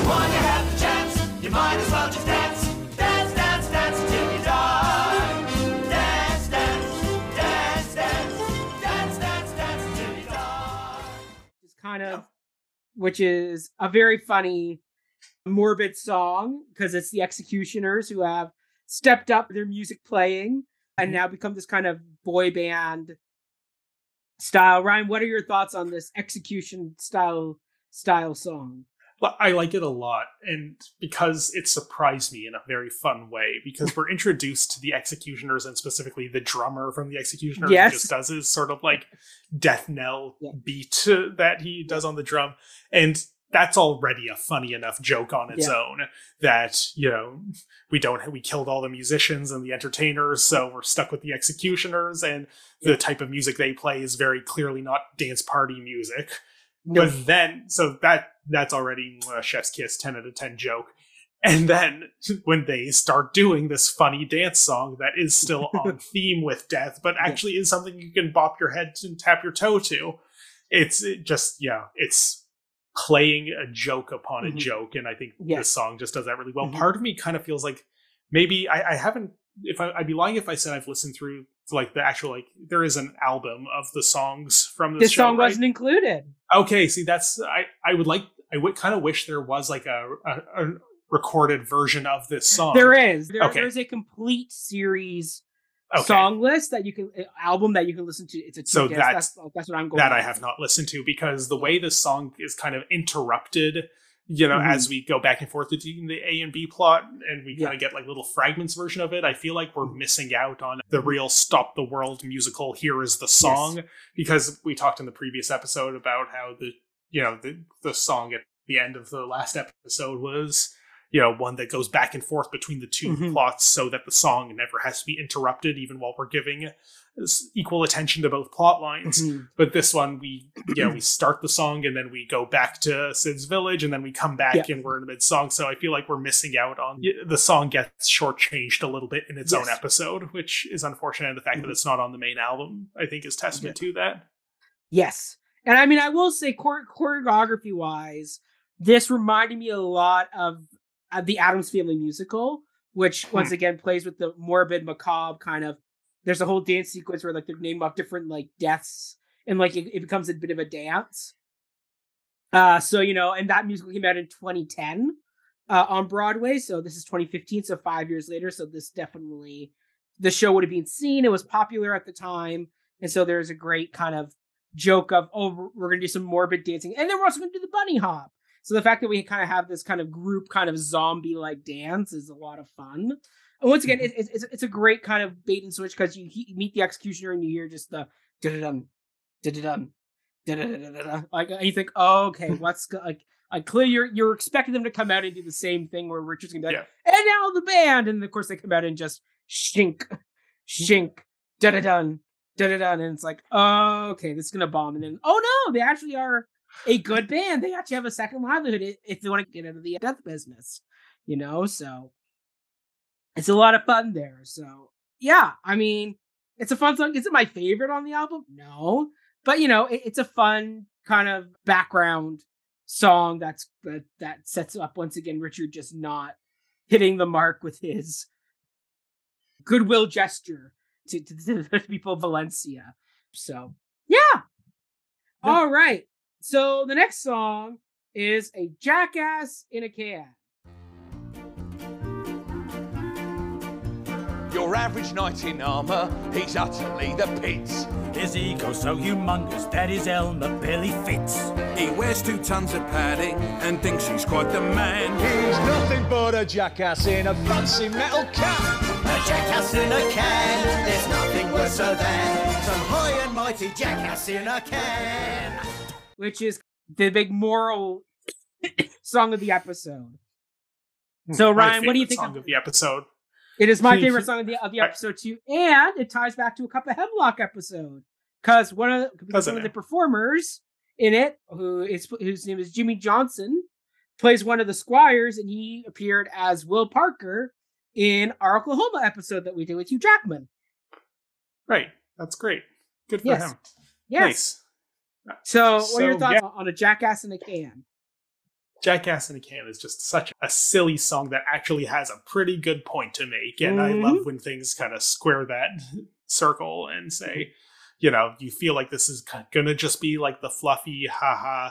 While you have the chance, you might as well just dance. Dance, dance, dance until you die. Dance, dance, dance, dance, dance, dance, dance until you die. It's kind of, which is a very funny, morbid song, because it's the Executioners who have stepped up their music playing and now become this kind of boy band style. Ryan, what are your thoughts on this execution style song? I like it a lot, and because it surprised me in a very fun way, because we're introduced to the Executioners, and specifically the drummer from the Executioners, yes, who just does his sort of like death knell beat that he does on the drum, and that's already a funny enough joke on its own that, you know, we killed all the musicians and the entertainers, so we're stuck with the Executioners, and the type of music they play is very clearly not dance party music. No. But then, so that's already chef's kiss, 10 out of 10 joke. And then when they start doing this funny dance song that is still on theme with death, but actually is something you can bop your head and tap your toe to, it's playing a joke upon a joke. And I think this song just does that really well. Mm-hmm. Part of me kind of feels like maybe I haven't, I'd be lying if I said I've listened through like the actual, like there is an album of the songs from this show, song, right? Wasn't included. Okay, see, that's I would kind of wish there was like a recorded version of this song. There is a complete series song list that you can album that you can listen to. It's a so that's what I'm going that with. I have not listened to, because the way this song is kind of interrupted, you know, as we go back and forth between the A and B plot, and we kind of get like little fragments version of it, I feel like we're missing out on the real Stop the World musical. Here is the song, because we talked in the previous episode about how the song at the end of the last episode was, you know, one that goes back and forth between the two plots, so that the song never has to be interrupted, even while we're giving equal attention to both plot lines. But this one, we start the song and then we go back to Sid's village and then we come back and we're in mid song. So I feel like we're missing out on the song gets shortchanged a little bit in its own episode, which is unfortunate. And the fact that it's not on the main album, I think, is testament to that. Yes. And I mean, I will say choreography wise, this reminded me a lot of the Addams Family musical, which once again plays with the morbid macabre kind of. There's a whole dance sequence where like they're named off different like deaths, and like it becomes a bit of a dance. So, you know, and that musical came out in 2010 on Broadway. So this is 2015, so 5 years later. So this definitely, the show would have been seen. It was popular at the time. And so there's a great kind of joke of, oh, we're going to do some morbid dancing. And then we're also going to do the bunny hop. So the fact that we kind of have this kind of group kind of zombie-like dance is a lot of fun. And once again, it's a great kind of bait and switch, because you meet the Executioner and you hear just the da-da-dum, da-da-dum, da-da-da-da-da. Like, and you think, oh, okay, what's like? Clearly, you're expecting them to come out and do the same thing where Richard's gonna be like, and now the band, and of course they come out and just shink, shink, da-da-dum, da-da-dum, and it's like, oh, okay, this is gonna bomb. And then, oh no, they actually are a good band. They actually have a second livelihood if they want to get out of the death business, you know. So it's a lot of fun there. So, yeah, I mean, it's a fun song. Is it my favorite on the album? No. But, you know, it's a fun kind of background song that sets up, once again, Richard just not hitting the mark with his goodwill gesture to the people of Valencia. So, yeah. All right. So the next song is A Jackass in a Can. Your average knight in armour, he's utterly the pits. His ego's so humongous that his helmet barely fits. He wears 2 tons of padding and thinks he's quite the man. He's nothing but a jackass in a fancy metal cap. A jackass in a can, there's nothing worse than some high and mighty jackass in a can. Which is the big moral song of the episode. So, Ryan, what do you think? Song of the episode. It is my favorite song of the episode too, and it ties back to a Cup of Hemlock episode, because one of the performers in it, whose name is Jimmy Johnson, plays one of the squires, and he appeared as Will Parker in our Oklahoma episode that we did with Hugh Jackman. Right, that's great. Good for him. Yes. Nice. So what are your thoughts on A Jackass in a Can? Jackass in a Can is just such a silly song that actually has a pretty good point to make. And I love when things kind of square that circle and say, you know, you feel like this is going to just be like the fluffy, haha,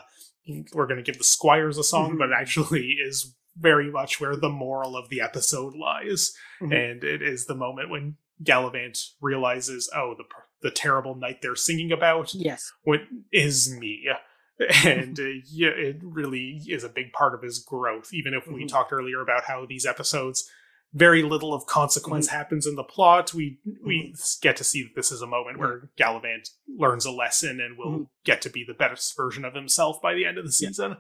we're going to give the squires a song, but it actually is very much where the moral of the episode lies. And it is the moment when Galavant realizes, oh, the the terrible night they're singing about, yes, what is me. And yeah, it really is a big part of his growth, even if we mm-hmm. talked earlier about how these episodes, very little of consequence mm-hmm. happens in the plot. We get to see that this is a moment mm-hmm. where Galavant learns a lesson and will mm-hmm. get to be the best version of himself by the end of the season.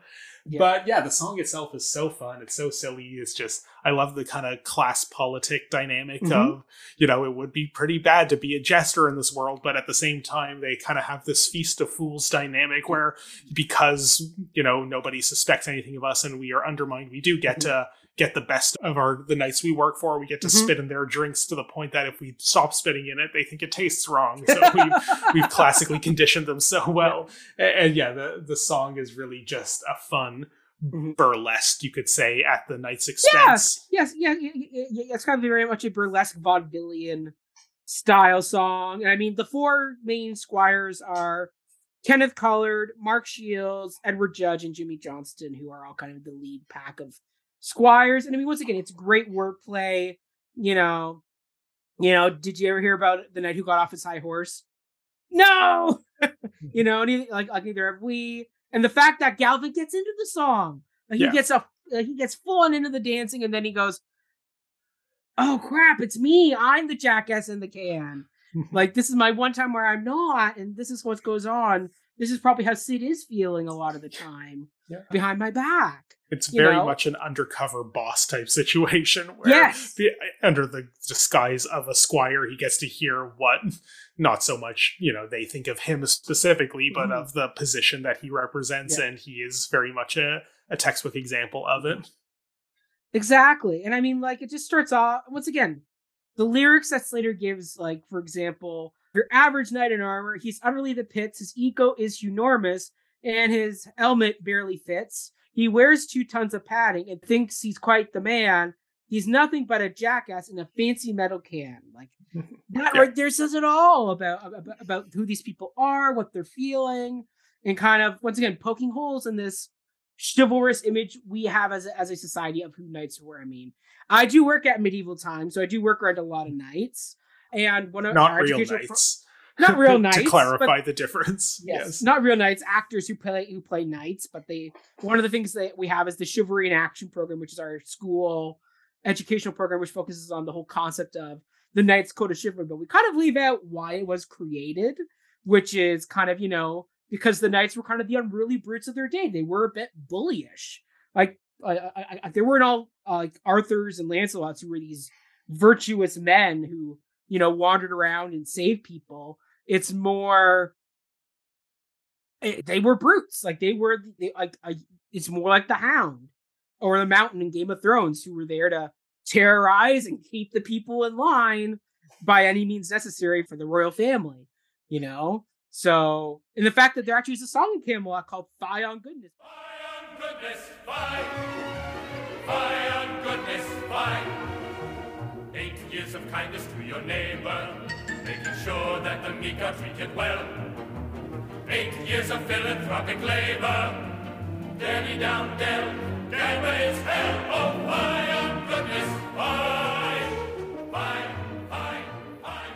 Yeah. But yeah, the song itself is so fun. It's so silly. It's just, I love the kind of class politic dynamic mm-hmm. of, you know, it would be pretty bad to be a jester in this world. But at the same time, they kind of have this feast of fools dynamic where because, you know, nobody suspects anything of us and we are undermined, we do get mm-hmm. to get the best of the knights we work for. We get to mm-hmm. spit in their drinks to the point that if we stop spitting in it, they think it tastes wrong. So we've classically conditioned them so well. Yeah. And yeah, the song is really just a fun burlesque, you could say, at the knight's expense. Yes, it's kind of very much a burlesque vaudevillian style song. I mean, the four main squires are Kenneth Collard, Mark Shields, Edward Judge, and Jimmy Johnson, who are all kind of the lead pack of squires. And I mean, once again, it's great wordplay. You know, did you ever hear about the knight who got off his high horse? No. You know, like neither have we. And the fact that Galavant gets into the song, he gets full on into the dancing, and then he goes, "Oh crap, it's me! I'm the jackass in the can. Like, this is my one time where I'm not, and this is what goes on. This is probably how Cid is feeling a lot of the time behind my back." It's very much an undercover boss type situation where under the disguise of a squire, he gets to hear what, not so much, you know, they think of him specifically, but mm-hmm. of the position that he represents. Yeah. And he is very much a textbook example of it. Exactly. And I mean, like, it just starts off, once again, the lyrics that Slater gives, like, for example, your average knight in armor, he's utterly the pits. His ego is enormous and his helmet barely fits. He wears 2 tons of padding and thinks he's quite the man. He's nothing but a jackass in a fancy metal can. Like, that right there says it all about who these people are, what they're feeling, and kind of, once again, poking holes in this chivalrous image we have as a society of who knights were. I mean, I do work at Medieval Times, so I do work around a lot of knights. And one of our educational not real knights. To clarify the difference. Yes. Not real knights, actors who play knights, but one of the things that we have is the Chivalry in Action program, which is our school educational program, which focuses on the whole concept of the Knight's Code of Chivalry, but we kind of leave out why it was created, which is kind of, you know, because the knights were kind of the unruly brutes of their day. They were a bit bullyish. Like, they weren't all like Arthurs and Lancelots, who were these virtuous men who, you know, wandered around and saved people. It's more, they were brutes. Like, it's more like the Hound or the Mountain in Game of Thrones, who were there to terrorize and keep the people in line by any means necessary for the royal family, you know? So, and the fact that there actually is a song in Camelot called Fie on Goodness. Fie on goodness, fie. Fie on goodness, fie. 8 years of kindness to your neighbor, making sure that the meek are treated well. 8 years of philanthropic labor, tear me down, Dell, Denver is hell. Oh, fie on goodness, fie, fie, fie, fie.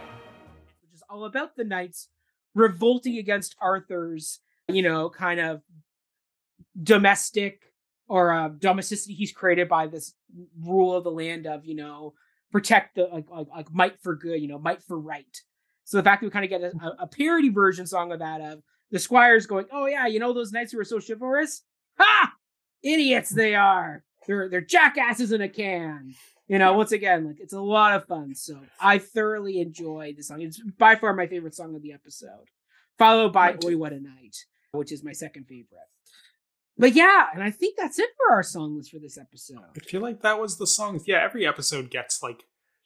Which is all about the knights revolting against Arthur's, you know, kind of domesticity he's created by this rule of the land of, you know, protect the like might for good, you know, might for right. So the fact that we kind of get a parody version song of that, of the squires going, "Oh yeah, you know those knights who are so chivalrous? Ha! Idiots they are. They're jackasses in a can." You know, once again, like, it's a lot of fun. So I thoroughly enjoy this song. It's by far my favorite song of the episode, followed by "Oi, What a Night," which is my second favorite. But yeah, and I think that's it for our song list for this episode. I feel like that was the songs. Yeah, every episode gets like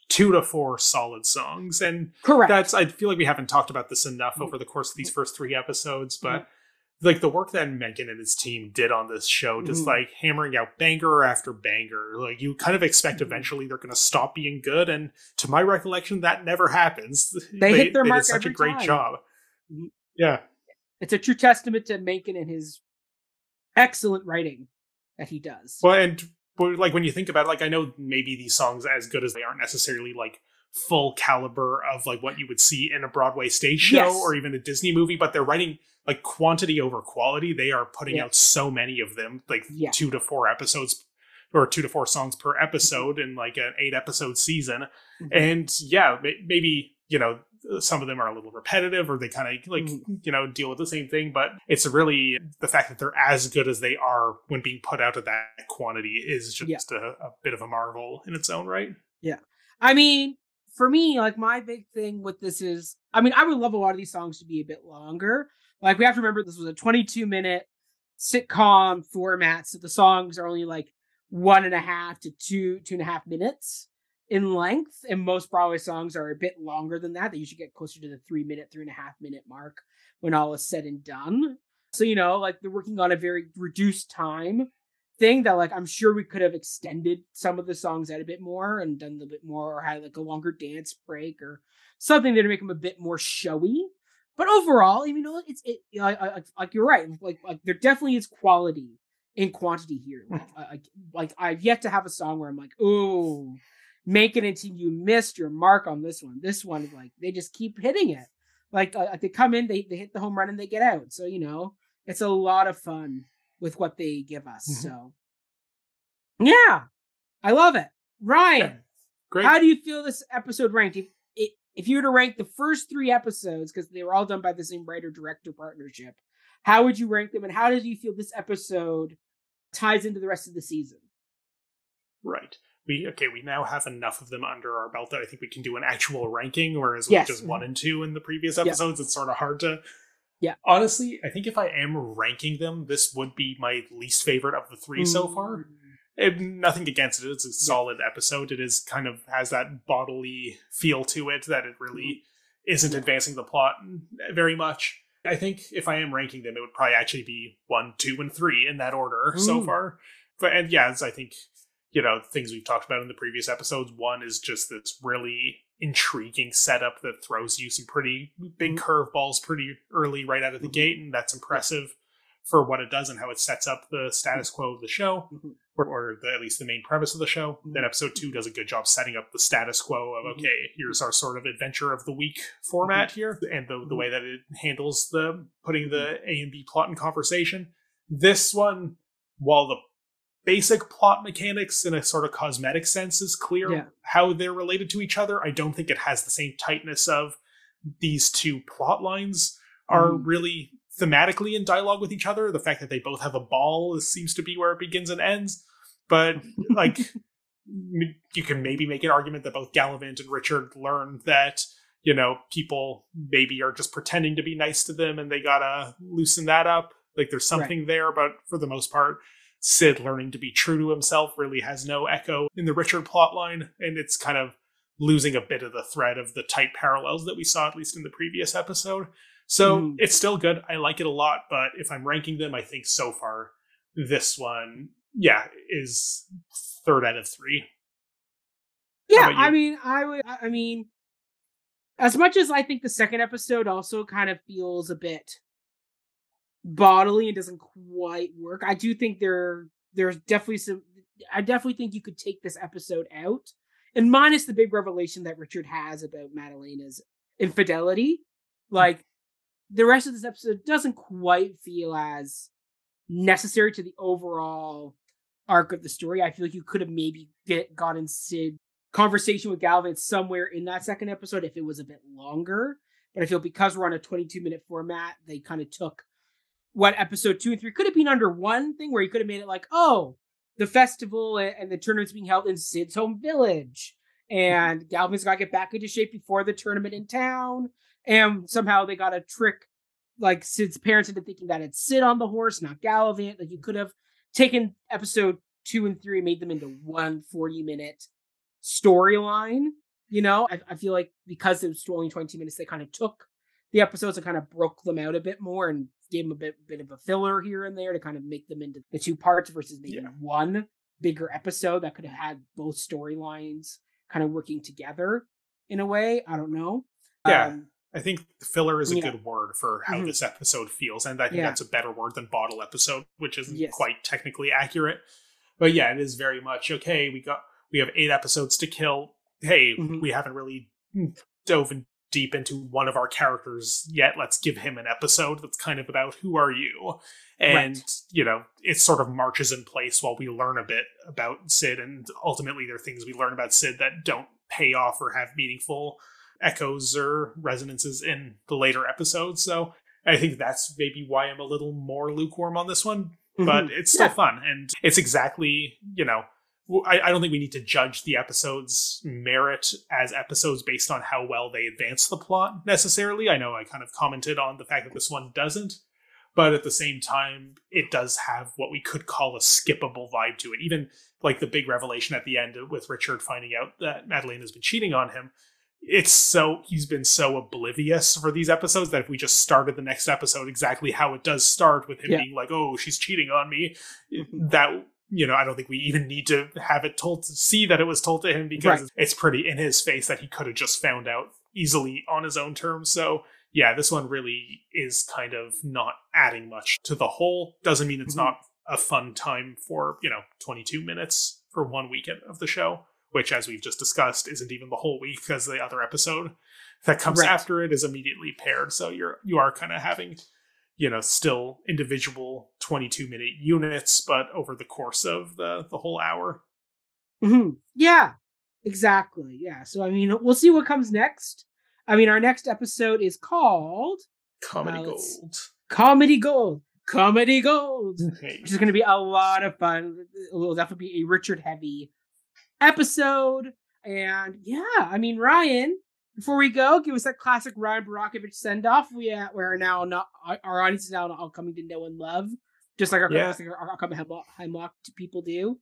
2 to 4 solid songs. And correct. That's, I feel like we haven't talked about this enough over the course of these first 3 episodes, but like, the work that Menken and his team did on this show, just like hammering out banger after banger. Like, you kind of expect eventually they're going to stop being good. And to my recollection, that never happens. They hit their mark every time. They did such a great job. Yeah. It's a true testament to Menken and his excellent writing that he does. Well, and like, when you think about it, like, I know maybe these songs, as good as they are, necessarily like full caliber of like what you would see in a Broadway stage show or even a Disney movie, but they're writing like quantity over quality. They are putting out so many of them, like 2 to 4 episodes or 2 to 4 songs per episode in like an 8 episode season. And maybe, you know, some of them are a little repetitive or they kind of like, you know, deal with the same thing, but it's really the fact that they're as good as they are when being put out at that quantity is just a bit of a marvel in its own right. Yeah. I mean, for me, like my big thing with this is, I mean, I would love a lot of these songs to be a bit longer. Like we have to remember this was a 22-minute sitcom format. So the songs are only like 1.5 to 2.5 minutes in length, and most Broadway songs are a bit longer than that. They usually get closer to the 3.5 minute mark when all is said and done. So, you know, like they're working on a very reduced time thing that, like, I'm sure we could have extended some of the songs out a bit more and done a little bit more, or had like a longer dance break or something there to make them a bit more showy. But overall, you know, it's you're right. Like there definitely is quality in quantity here. Like I've yet to have a song where I'm like, oh, make it until you missed your mark on this one. This one, like, they just keep hitting it. Like they come in, they hit the home run, and they get out. So, you know, it's a lot of fun with what they give us. So, yeah, I love it. Ryan, Great. How do you feel this episode ranked? If you were to rank the first 3 episodes, because they were all done by the same writer-director partnership, how would you rank them, and how did you feel this episode ties into the rest of the season? Right. We now have enough of them under our belt that I think we can do an actual ranking, whereas we just 1 and 2 in the previous episodes, it's sort of hard to... Yeah. Honestly, I think if I am ranking them, this would be my least favorite of the 3 so far. Nothing against it. It's a solid episode. It is kind of has that bodily feel to it that it really isn't advancing the plot very much. I think if I am ranking them, it would probably actually be 1, 2, and 3 in that order so far. But I think... You know, things we've talked about in the previous episodes. 1 is just this really intriguing setup that throws you some pretty big curveballs pretty early right out of the gate, and that's impressive for what it does and how it sets up the status quo of the show, or at least the main premise of the show. Then episode 2 does a good job setting up the status quo of, okay, here's our sort of adventure of the week format here, and the way that it handles the putting the A and B plot in conversation. This one, while the basic plot mechanics in a sort of cosmetic sense is clear how they're related to each other, I don't think it has the same tightness of these 2 plot lines are really thematically in dialogue with each other. The fact that they both have a ball seems to be where it begins and ends. But like you can maybe make an argument that both Galavant and Richard learned that, you know, people maybe are just pretending to be nice to them and they gotta loosen that up. Like there's something there, but for the most part, Sid learning to be true to himself really has no echo in the Richard plotline, and it's kind of losing a bit of the thread of the tight parallels that we saw, at least in the previous episode. So it's still good. I like it a lot, but if I'm ranking them, I think so far this one, is 3rd out of 3. Yeah, I mean, as much as I think the 2nd episode also kind of feels a bit bodily and doesn't quite work, I do think there's definitely some, I definitely think you could take this episode out, and minus the big revelation that Richard has about Madalena's infidelity, like the rest of this episode doesn't quite feel as necessary to the overall arc of the story. I feel like you could have maybe gotten Sid's conversation with Galavant somewhere in that 2nd episode if it was a bit longer, but I feel because we're on a 22-minute format, they kind of took what episode 2 and 3 could have been under one thing, where you could have made it like, oh, the festival and the tournament's being held in Sid's home village, and Galvin's got to get back into shape before the tournament in town, and somehow they got to trick like Sid's parents into thinking that it's Sid on the horse, not Galavant. Like you could have taken episode 2 and 3 and made them into one 40-minute storyline. You know, I feel like because it was only 20 minutes, they kind of took the episodes and kind of broke them out a bit more and gave them a bit of a filler here and there to kind of make them into the 2 parts versus maybe one bigger episode that could have had both storylines kind of working together in a way. I don't know. Yeah. I think filler is a good word for how this episode feels. And I think that's a better word than bottle episode, which isn't quite technically accurate. But yeah, it is very much, okay, we have 8 episodes to kill. hey, we haven't really dove deep into one of our characters yet. Let's give him an episode that's kind of about who are you. And, you know, it sort of marches in place while we learn a bit about Cid. And ultimately, there are things we learn about Cid that don't pay off or have meaningful echoes or resonances in the later episodes. So I think that's maybe why I'm a little more lukewarm on this one. But it's still fun. And it's exactly, you know, I don't think we need to judge the episode's merit as episodes based on how well they advance the plot necessarily. I know I kind of commented on the fact that this one doesn't, but at the same time, it does have what we could call a skippable vibe to it. Even like the big revelation at the end with Richard finding out that Madeleine has been cheating on him. It's so, he's been so oblivious for these episodes that if we just started the next episode exactly how it does start with him being like, oh, she's cheating on me, that, you know, I don't think we even need to have it told to see that it was told to him, because it's pretty in his face that he could have just found out easily on his own terms. So yeah, this one really is kind of not adding much to the whole. Doesn't mean it's not a fun time for, you know, 22 minutes for one weekend of the show, which, as we've just discussed, isn't even the whole week, because the other episode that comes after it is immediately paired. So you are kind of having, you know, still individual 22-minute units, but over the course of the whole hour. Yeah, exactly. Yeah. So, I mean, we'll see what comes next. I mean, our next episode is called... Comedy Gold. Okay. Which is going to be a lot of fun. It will definitely be a Richard-heavy episode. And yeah, I mean, Ryan, before we go, give us that classic Ryan Borochovitz send-off. Our audience is now all coming to know and love, just like our Cup of Hemlocks people do.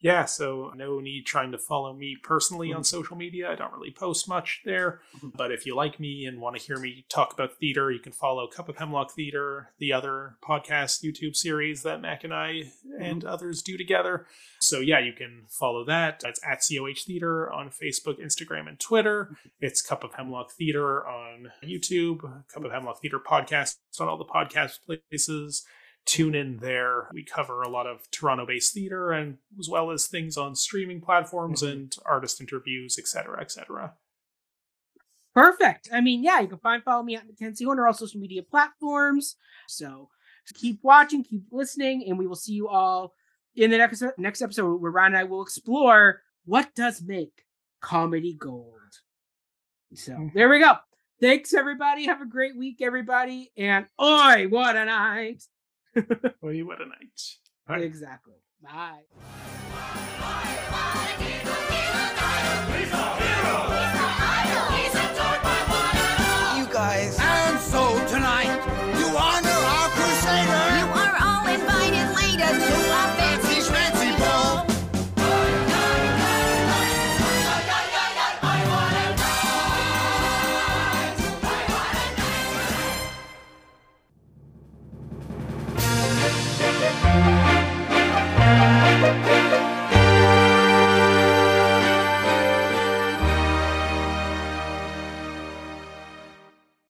Yeah, so no need trying to follow me personally on social media. I don't really post much there. But if you like me and want to hear me talk about theater, you can follow Cup of Hemlock Theater, the other podcast YouTube series that Mac and I and others do together. So yeah, you can follow that. It's at COH Theater on Facebook, Instagram, and Twitter. It's Cup of Hemlock Theater on YouTube, Cup of Hemlock Theater podcast on all the podcast places. Tune in there. We cover a lot of Toronto-based theater, and as well as things on streaming platforms and artist interviews, etc., etc. Perfect. I mean, yeah, you can follow me at Mackenzie on all social media platforms. So keep watching, keep listening, and we will see you all in the next episode, where Ryan and I will explore what does make comedy gold. So there we go. Thanks, everybody. Have a great week, everybody. And oi, what a night. Well, you what a night. Right. Exactly. Bye.